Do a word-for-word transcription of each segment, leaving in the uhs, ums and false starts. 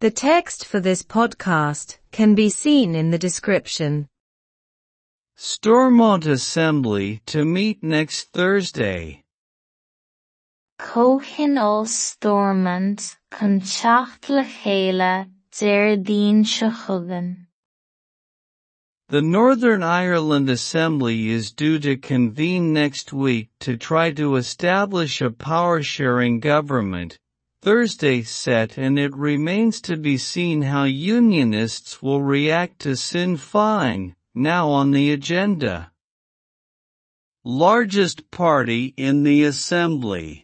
The text for this podcast can be seen in the description. Stormont Assembly to meet next Thursday. Cóghan ó Stormont chun teacht le chéile déardaoin sa chugainn. The Northern Ireland Assembly is due to convene next week to try to establish a power-sharing government, Thursday set, and it remains to be seen how unionists will react to Sinn Féin, now on the agenda. Largest party in the Assembly.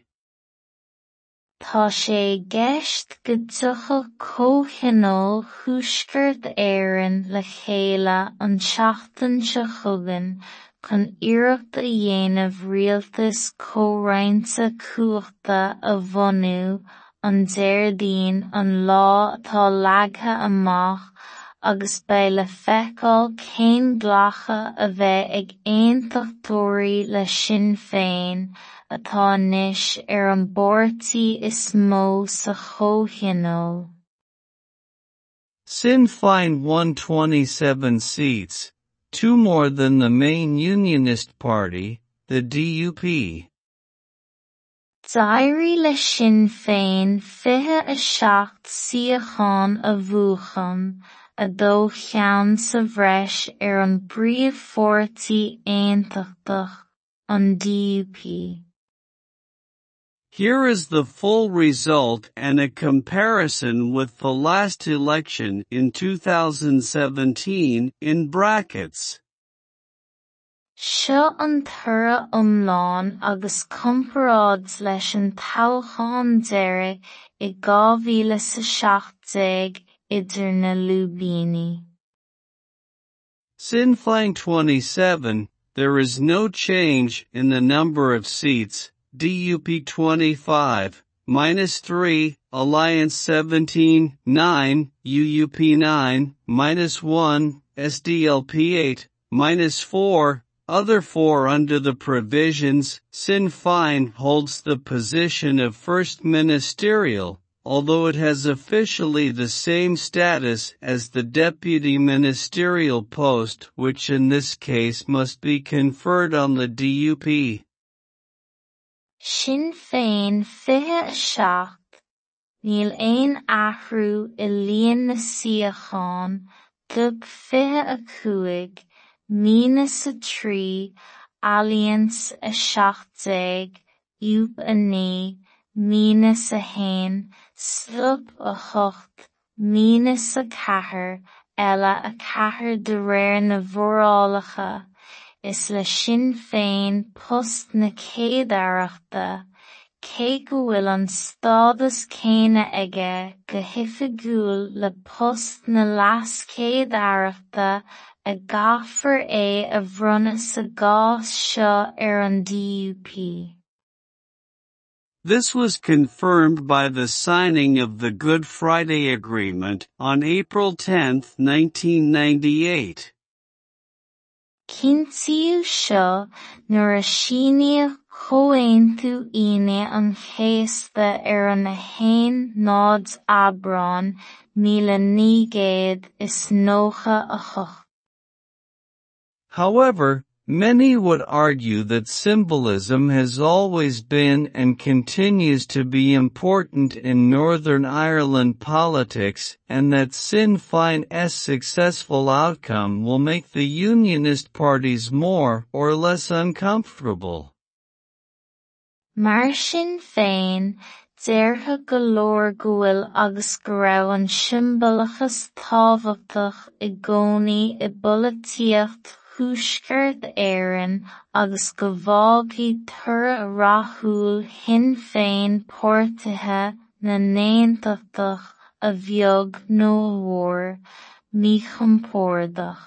Tá sé gceist go dtucha Cóghan ó thuaisceart éireann le chéile an tseachtain sa chugainn chun iarracht a dhéanamh rialtas comhroinnte cumhachta a bhunú an déardaoin an lá atá leagtha amach agus beidh le feiceáil cén glacadh a bheith ag aontóirí le Sinn Féin atá anois ar an bpáirtí is mó sa Cóghan ó. Sinn Féin won twenty-seven seats, two more than the main unionist party, the D U P. D'éirí le Sinn Féin fiche a seacht síocháin a bhuachan, a dó cheann sa bhreis ar an bPríomhbháirtí aontóireach, an D U P. Here is the full result and a comparison with the last election in two thousand seventeen in brackets. Seo an tura umláin agus comparáid leis an toghcháin deireadh i two thousand seventeen idir na Lúbíní. Sinn Féin twenty-seven, there is no change in the number of seats. D U P twenty-five, minus three, Alliance seventeen, nine, U U P nine, minus one, S D L P eight, minus four, other four under the provisions. Sinn Féin holds the position of first ministerial, although it has officially the same status as the deputy ministerial post, which in this case must be conferred on the D U P. Sinn Féin fiche a seacht, níl aon athrú i líon na síocháin, D U P fiche a cúig, mínus a trí, Alliance a seachtaig, U U P a ní, mínus a hain, S D L P a chucht, mínus a cathair, eile a cathair de réir na bhuarálacha. Is le Sinn Féin post na céadareachta, cé go bhfuil an stádas céanna aige go hoifigiúil le post na leas céadareachta a gcaithfear é a bhronna sa gás seo ar an D U P. This was confirmed by the signing of the Good Friday Agreement on April tenth, nineteen ninety-eight. Cintiú seo nuair a síneadh chomhaontú aoine an chéasta ar an haon nád aibreán nineteen oh eight. However, many would argue that symbolism has always been and continues to be important in Northern Ireland politics, and that Sinn Féin's successful outcome will make the unionist parties more or less uncomfortable. Mar Sinn Féin déartha go leor go bhfuil agus go raibh an siombalachas tábhachtach i gcónaí i bpolaitíocht thuaisceart éireann agus go bhfágaí tura rathúil Sinn Féin páirtithe na naontóireach a bheag nó a mhór mí chompordach.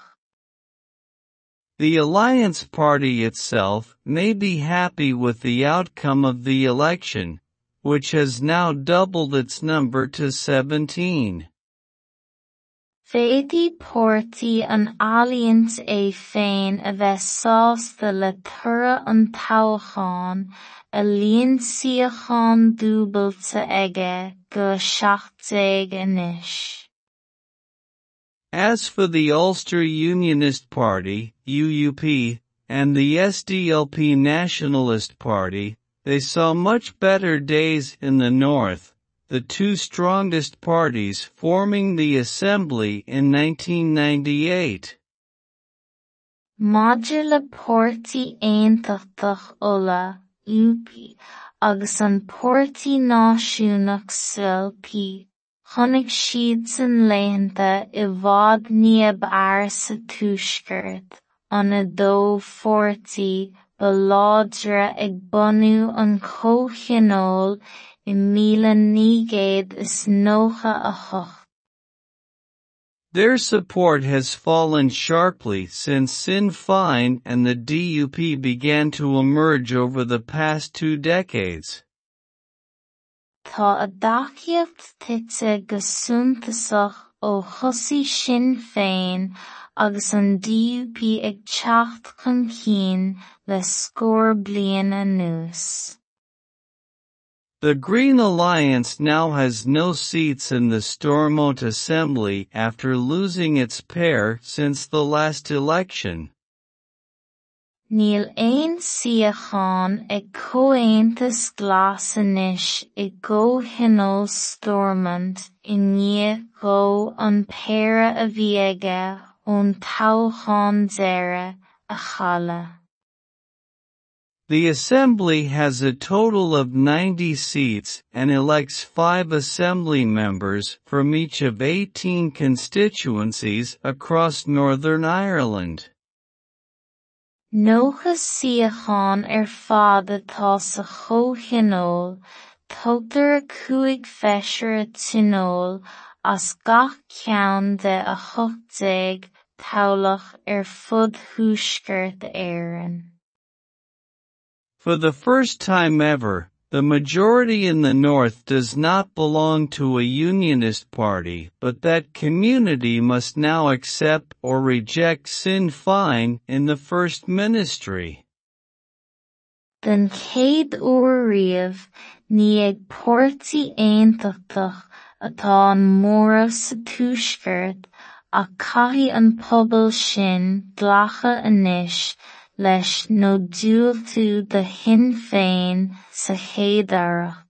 The Alliance Party itself may be happy with the outcome of the election, which has now doubled its number to seventeen. Féithi pórtaí an Alliance é féin a bheith sásta le tura an Toghcháin, a líon síocháin dúbalta aige go seachtaigh anois. As for the Ulster Unionist Party, U U P, and the S D L P Nationalist Party, they saw much better days in the north, the two strongest parties forming the Assembly in nineteen ninety-eight. Modula Porti Eintach Ola, U P, agus an Porti Náisiúnach S D L P, Chonach Siad san Leinta I bhfad níob air sa tuaisceart, an a dó forti Baládra ag bunú an Comhdhneol I nineteen ninety is nócha a chocht. Their support has fallen sharply since Sinn Féin and the D U P began to emerge over the past two decades. Tá a dachiacht tite go suntasach ó chusaí Sinn Féin agus an D U P ag teacht chun cinn le scór bliain anuas. The Green Alliance now has no seats in the Stormont Assembly after losing its pair since the last election. Níl éin síocháin ag comhaontas glas anois I Comhdhneol Stormont I ndiaidh go an péire a bhí aige ón Toghcháin deireadh a chala. The Assembly has a total of ninety seats and elects five Assembly members from each of eighteen constituencies across Northern Ireland. Nócha síocháin ar fad atá sa Comhdhneol, tugtar a cúig feisir a tuineol as gach ceann de a chochtdéig toghach ar fud thuaisceart éireann. For the first time ever, the majority in the north does not belong to a unionist party, but that community must now accept or reject Sinn Féin in the first ministry. Den céad uair riamh, ní ag pórtaí aontachtach atá an móradh sa tuaisceart a caithfí an pobal sin glacadh anois leis nó dúiltiú de Sinn Féin sa chéadarach.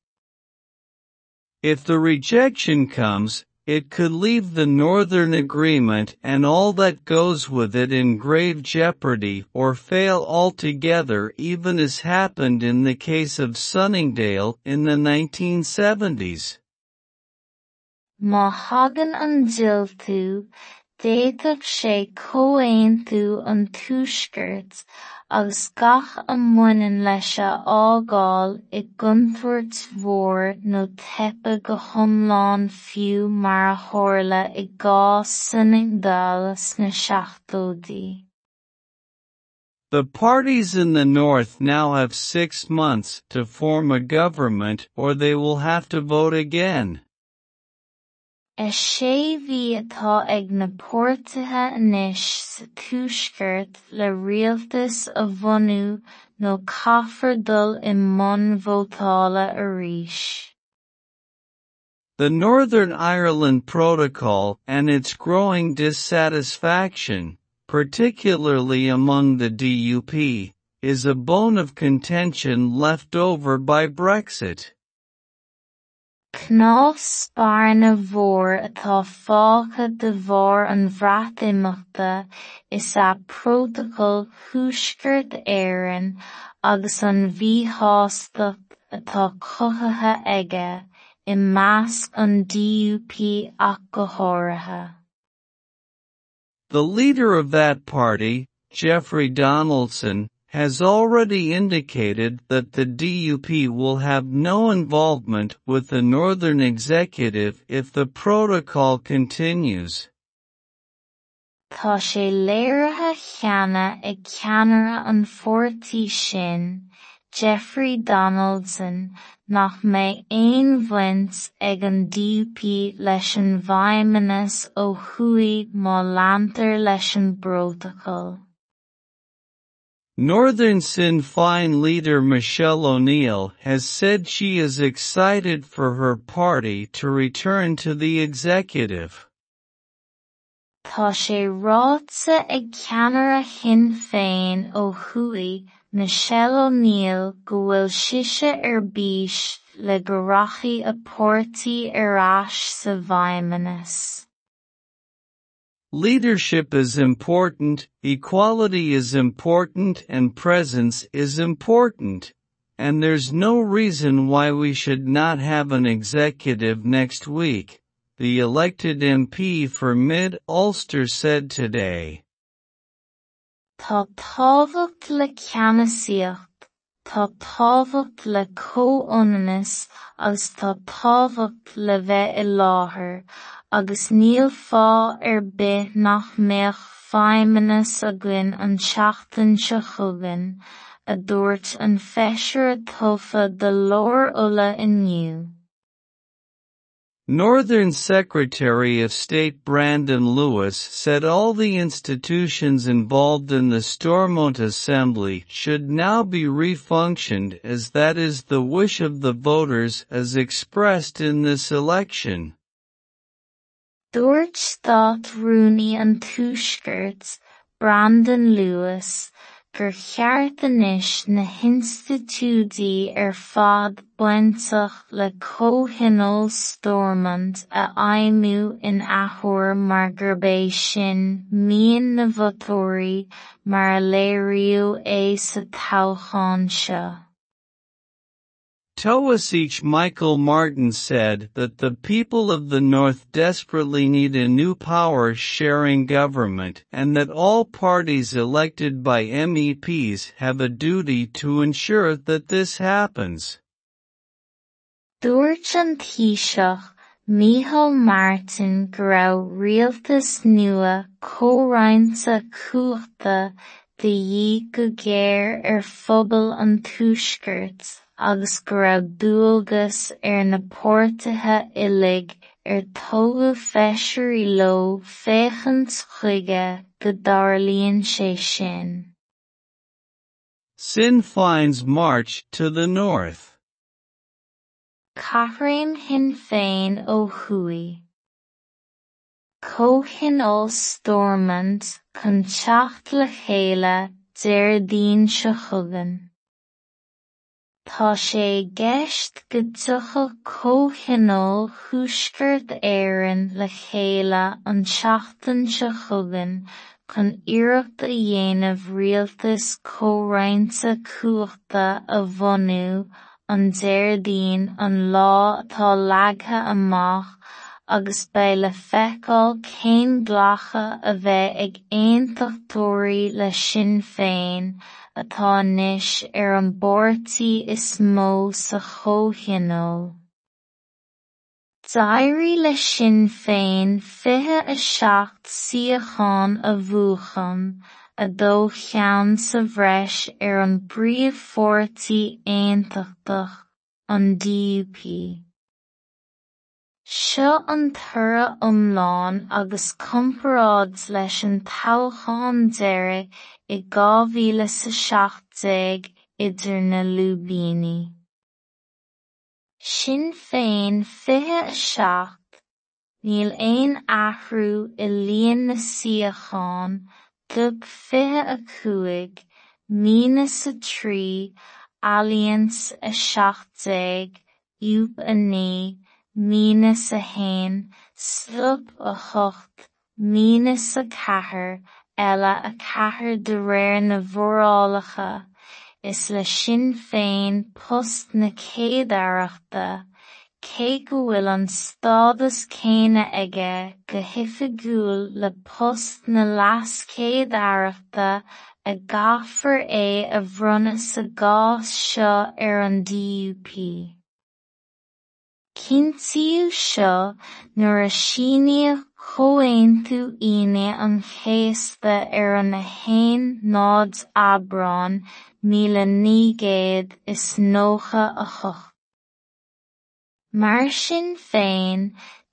If the rejection comes, it could leave the Northern Agreement and all that goes with it in grave jeopardy or fail altogether, even as happened in the case of Sunningdale in the nineteen seventies. Má hagann an dúiltiú, D'fhéadfadh sé comhaontú an tuaisceart agus gach a mbaineann leis a fhágáil i gcontúirt mhór nó tepa go hiomlán fiú mar a tharla i gá Sunningdale sna seachtóidí. The parties in the north now have six months to form a government or they will have to vote again. Is sé bhí atá ag na pórtaithe anois sa tuaisceart le rialtas a bhunú nó caithfear i mbun vótála arís. The Northern Ireland Protocol and its growing dissatisfaction, particularly among the D U P, is a bone of contention left over by Brexit. Cnáth spáireanna mhór atá fágtha de bharr an bhreathimachta is a protocol thuaisceart éireann agus an mhísháisteacht atá cothithe aige i measc an D U P ach go háirithe. The leader of that party, Jeffrey Donaldson, has already indicated that the D U P will have no involvement with the Northern Executive if the protocol continues. Tá sé léirithe cheana ag ceannara an pórtaí sin, Jeffrey Donaldson nach mé ein bhaint ag an D U P leis an bhfeidhmeannas ó chuaigh má leantar leis an Protocol. Northern Sinn Féin leader Michelle O'Neill has said she is excited for her party to return to the executive. Tá sé ráite ag ceannara Sinn Féin ó chuaigh, Michelle O'Neill go bhfuil sise ar bith le go rachaí a pórtaí ar ais sa bhfeidhmeannas. Leadership is important, equality is important, and presence is important, and there's no reason why we should not have an executive next week, the elected M P for Mid-Ulster said today. Tá Tábhacht le Ceannasaíocht, Tá Tábhacht le Comhionas, agus Tá Tábhacht le bheith i láthair, agus níl fá ar bith nach mbeadh feidhmeannas againn an seachtain sa chugainn, a dúirt an feisir atófa de leabhar ula inniu. Northern Secretary of State Brandon Lewis said all the institutions involved in the Stormont Assembly should now be refunctioned, as that is the wish of the voters as expressed in this election. Dúirt Thát Rooney an Tuaisceart, Brandon Lewis, gur cheart anois na hinstitúdaí ar fad buintach le comhthioláil Stormont a fheidhmiú in athuair mar gur bé sin mian na bhfotóirí mar a léiriú é sa toghcháin seo. Taoiseach Michael Martin said that the people of the North desperately need a new power-sharing government and that all parties elected by M E Ps have a duty to ensure that this happens. Dúirt an Taoiseach Michael Martin go raibh rialtas nua comhroinnte cúirte de dhí go géir ar phobal an Tuaisceart, agus go raibh dúilgeas ar na pórtaithe uilig ar tógadh feisirí leo féachant chuige go dtarlaíonn sé sin. Sinn Féin's march to the north. Cathairm Sinn Féin ó chuaigh. Comhthioláil Stormont chun teacht le chéile deireadh sa chugainn. Tá sé gceist go dtiocfadh comhthioláil Tuaisceart Éireann le chéile an seachtain sa chugainn chun iireacht a dhéanamh rialtas comhroinnte cúirte a bhunú an deireadh an lá atá leagatha amach, agus beidh le feiceáil cén glacadh a bheith ag aontóirí le Sinn Féin atá anois ar an bpórtaí is mó sa comhthioláil. D'éirigh le Sinn Féin fiche a seacht suíochán a bhuachan a dó cheann sa bhreis ar an bpríomhpháirtí aontóireach an D U P. Seo an toradh iomlán agus comparáid leis an toghcháin deireadh i two thousand sixteen idir na Lúbíní. Sinn Féin fiche a seacht, níl aon athrú i líon na suíochán, D U P fiche a cúig, mínius a trí, Alliance a seachtaig, U U P a ní, mínius a hain, S D L P a chucht, mínius a cathair, eile a cathair de réir na mhorrálacha, is le Sinn Féin post na céadáireachta, cé go bhfuil an stádas céanna aige go hoifigiúil le post na leas céadáireachta a gcaithfear é a bhronadh sa gcás seo ar an D U P. Cinniú seo nuair a síníodh Chomhaontú Fhine an chéasta ar na haon nád aibreán míle naoi is nócha a chocht. Mar Sinn Féin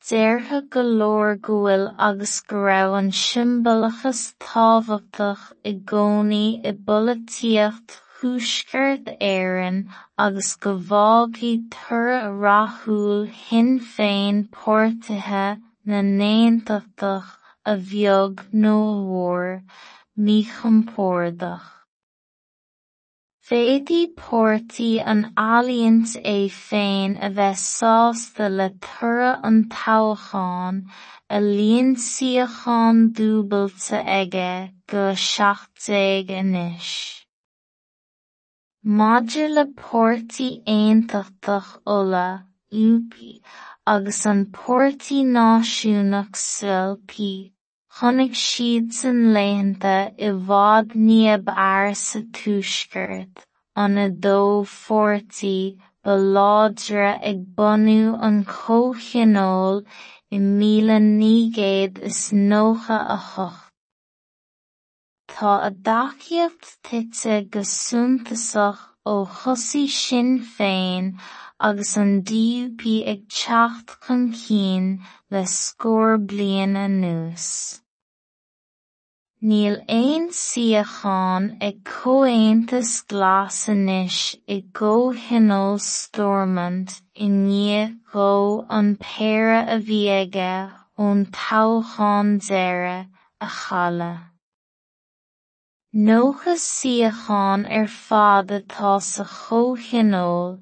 deartha go leor Ghuail agus go raibh an siombalachas tábhachtach i gcónaí i bpolaitíocht thuaisceart éireann agus go bhágaí tura rathúil Sinn Féin pórtaithe na néantachtach a bheag nó a mhór mí chompóirdach. Féadí pórtaí an Alliance é féin a bheith sásta le tura an Taoiseach, a líonsaíochán dúbalta aige go seachtaigh anois. Maidir le pórtaí aontachtach Ola, U U P, agus an pórtaí náisiúnach S D L P. Chonaic siad san laethanta i bhfad níob air sa tuaisceart, anna dó fortaí baládra ag bunú an comhcheanól i míle naoi is nócha a chocht. Tá a dacaíocht tite go suntasach ó chusaí Sinn Féin agus an D U P ag teacht chun cinn le scór bliain anuas. Níl aon saíochán ag comhaontas glas anois i go hineál Stormont i ndiaidh go an péire a bhí aige ón Taoiseach deireadh a chala. Nócha saíochán ar fad atá sa comhcheanól,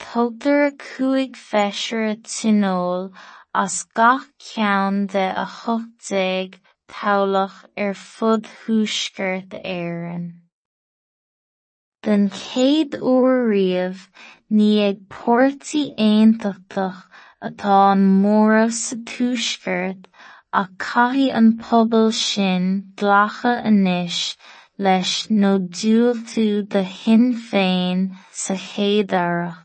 tógtar a cúig feisire tuineáil as gach ceann de a chochtdéig Táilleach ar fud thuaisceart éireann. Den céad uair riamh ní ag pórtaí aontachtach atá an móra sa tuaisceart a caithfidh an pobal sin glactha anois leis nó diúltú de Sinn Féin sa chéadarach.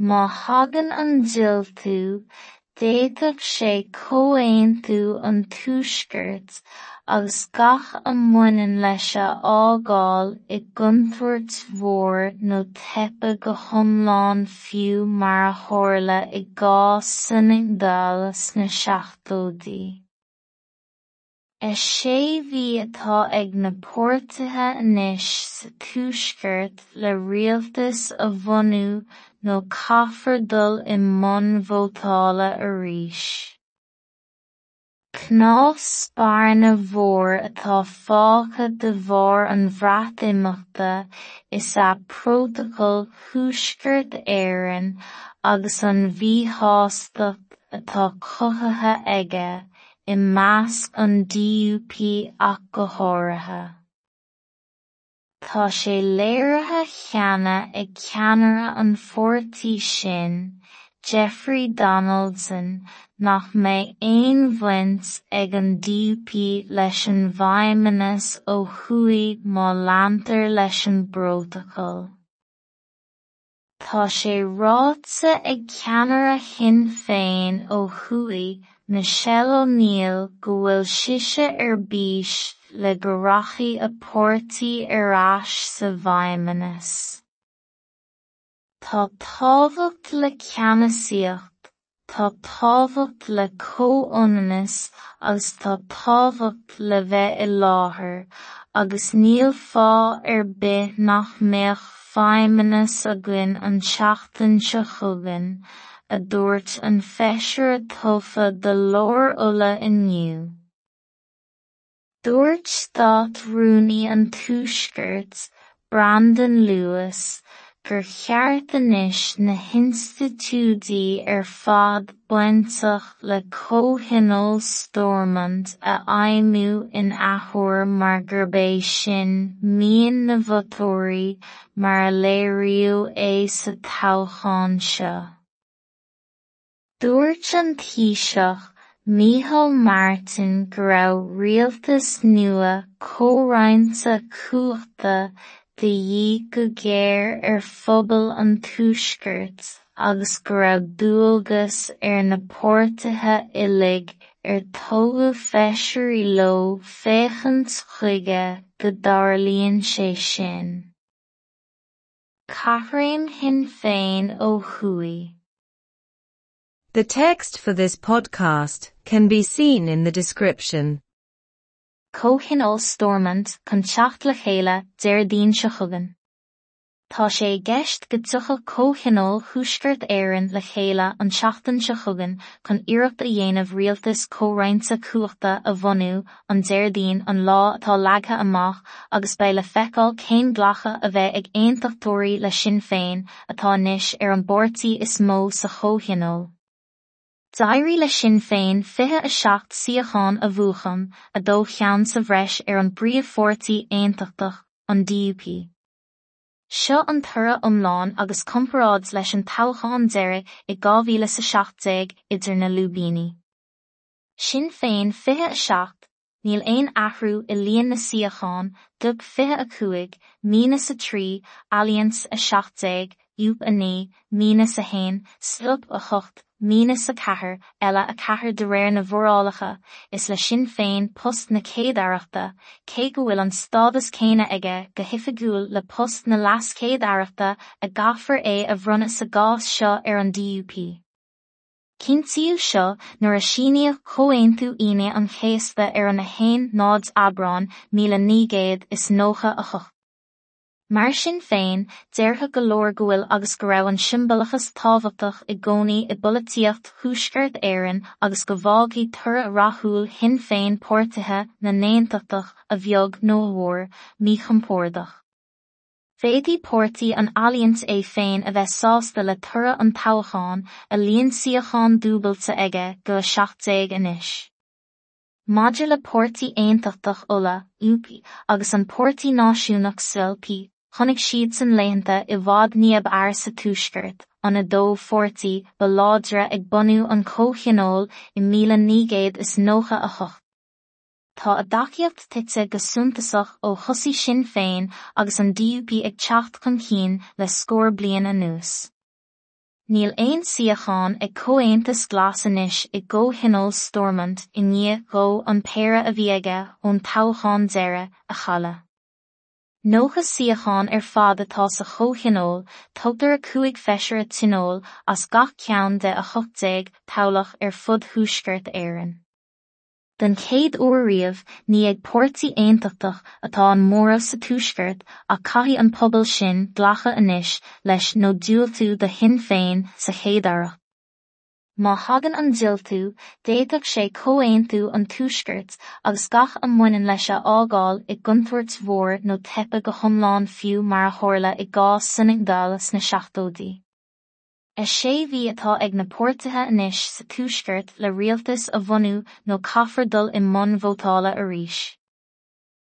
Má thagann an diúltú déiteach sé comhaontú an tuaisceart agus gach a mbaineann leis a fhágáil i gcontúirt mhór nó tepa go hiomlán fiú mar a tharla i gá san dálas na seachtóidí. Is sé bhí atá ag na pórtaithe anois sa tuaisceart le rialtas a bhunú nó caithfear i mbun vótála arís. Cná spáir na mhór atá fágtha de bharr an bhreathimimeachta is a Protocol thuaisceart éireann agus an mhíthástáil atá cothaitheach aige i measc an D U P ach go háirithe. Tá sé léirithe cheana ag ceannara an pórtaí sin, Jeffrey Donaldson, nach mbeidh aon bhaint ag an D U P leis an bhfeidhmeannas ó chuaigh má leantar leis an Protocol. Tá sé ráite ag ceannara Sinn Féin ó chuaigh Michelle O'Neill go bhfuil sise ar bith le go rachaí a pórtaí arás sa bhfeidhmeannas. Tá tábhacht le ceannasaíocht, tá tábhacht le comhionanas agus tá tábhacht le bheith i láthair, agus níl fá ar bith nach mbeadh feidhmeannas againn an seachtain sa chugainn, a dúirt an feisire tofa de leor Ola inniu. Dúirt stát rúnaí an tuaisceart Brandon Lewis gur cheart anois na hinstitúdaí ar fad baintach le comhcheanól Stormont a aidhmiú in athuair mar gur bé sin mian na bhfotóirí mar a léiriú é sa Taoiseach seo. Dúirt an Taoiseach Michael Martin go raibh rialtas nua comhroinnte cúchta de dhí go géir ar phobal an tuaisceart agus go raibh dúilgeas ar na pórtaithe uilig ar tógadh feisir í leo féachans chuige go darlaíonn sé sin. Cathrine Sinn Féin Ó Chuaigh. The text for this podcast can be seen in the description. Cóithín Ó Stormont chun seacht le chéile déardaoin se chugainn. Tá sé gceist go dtucha Cóithín Ó thuaisceart éireann le chéile an seachtain se chugainn chun iireacht a dhéanamh rialtas comhroinnte cuachta a bhunú an déardaoin an lá atá leagatha amach agus beidh le feiceáil cén ghlacha a bheith ag aontóirí le Sinn Féin atá anois ar an bpáirtí is mó sa Cóithín Ó. D'éirí le Sinn Féin fiche a seacht suíochán a bhuachan a dó cheann sa bhreis ar an bPríomhpháirtí aontóireach, an D U P. Seo an toradh iomlán agus comparáid leis an toghcháin deireadh i two thousand seventeen idir na lúbíní. Sinn Féin fiche a seacht, níl aon athrú i líon na suíochán, D U P fiche a chuaigh, mínius a trí, Alliance a seachtaigh, U U P a ní, mínius a hain, S D L P a chucht, mínius a cathair, eile a cathair de réir na bhforálacha, is le Sinn Féin post na céadáireachta, cé go bhfuil an stádas céanna aige go hoifigiúil le post na leas céadáireachta a gcaithfear é a bhronadh sa gás seo ar an D U P. Cinntiú seo nuair a síníodh comhaontú aoine an chéasta ar an haon nád aibreán nineteen oh nine a chucht. Mar Sinn Féin, deirthe go leor go bhfuil agus go raibh an siombalachas tábhachtach i gcónaí i bpolaitíocht thuaisceart éireann agus go bhágaí toradh rathúil Sinn Féin páirtithe na nGaeltachtaach a bheag nó a mhór, mí chompordach. Féadfaí páirtí an Alliance é féin a bheith sásta le toradh an toghcháin a líon suíochán dúbailte aige go seachtaigh anois. Maidir le páirtí aontóireach Ola, U U P, agus an páirtí náisiúnach S D L P. Chonnig siad san léanta i bhfad níob air sa tuaisceart, an a dó fórtaí ba ládra ag bunú an Cóithín Ó i nineteen oh nine a chucht. Tá a dacaíocht tite go suntasach ó thosaí Sinn Féin agus an D U P ag teacht chun cinn le scór bliain anuas. Níl aon suíochán ag comhaontas glas anois i Cóithín Ó Stormont i ndiaidh dhó an péire a bhí aige ón toghcháin deireadh a chala. Nócha suíochán ar fad atá sa Cóithín Ó, tugtar a chuaigh feisir a tinneol as gach ceann de a chuaigh Taoiseach ar fud thuaisceart éireann. Den céad uair riamh ní ag páirtí aontóireach atá an mórabh sa tuaisceart a caithfí an pobal sin ghlacha anois leis nó diúltú de Sinn Féin sa chéadáireacht. Má hagann an diúltú, d'fhéadfadh sé comhaontú an tuaisceart agus gach an muinneann leis a fhágáil i gcontúirt mhór nó teipeadh go hiomlán fiú mar a tharla i gcás Sonningdalus na seachtóidí. Is sé bhí atá ag na páirtithe anois sa tuaisceart le rialtas a bhunú nó caithfear dul i mbun vótála arís.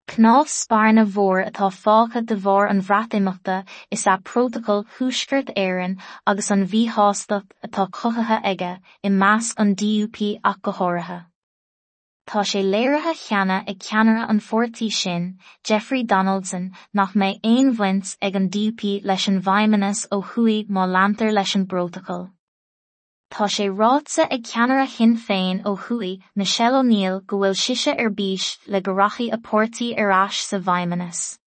Cnámh spáireanna mhór atá fágtha de bharr an bhreathimimeachta is ea Protocol thuaisceart éireann agus an bhí háisteacht atá cothithe aige i measc an D U P ach go háirithe. Tá sé léirithe cheana ag ceannara an fórtaí sin, Jeffrey Donaldson, nach mbeidh aon bhaint ag an D U P leis an bhfeidhmeannas Ó Chuaigh má leantar leis an Protocol. Tá sé ráite ag ceannara Sinn Féin Ó Chuaigh Michelle O'Neill go bhfuil sise ar bith le go rachaí a páirtí arás sa bhfeidhmeannas.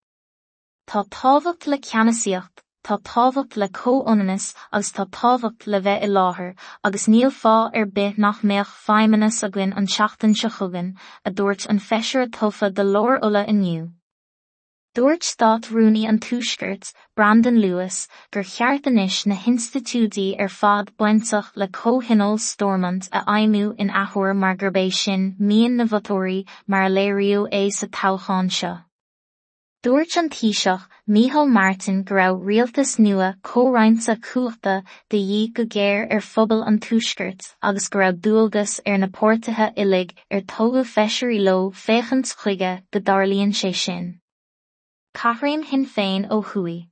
Tá tábhacht le ceannasaíocht, tá tábhacht le comhionanas agus tá tábhacht le bheith i láthair agus níl fá ar bith nach mbeadh feidhmeannas againn an seachtain se chugainn a dúirt an feisir atofadh de leor Ola inniu. Dúirt Stáit-Rúnaí an tuaisceart, Brandon Lewis, gur cheart anois na hinstitúidí ar fad baintach le Cóithín Ó Stormont a aimiú in athuair mar gur bé sin mian na bhfotóirí mar a léiriú é sa toghcháin seo. Dúirt an Taoiseach, Michael Martin go raibh rialtas nua comhroinnte cuachta de dhí go géir ar phobal an tuaisceart agus go raibh dúilgas ar na páirtithe uilig ar tógadh feisir í leo féachans chuige go darlaíonn sé sin. Cathrine Sinn Féin Ó Chuaigh.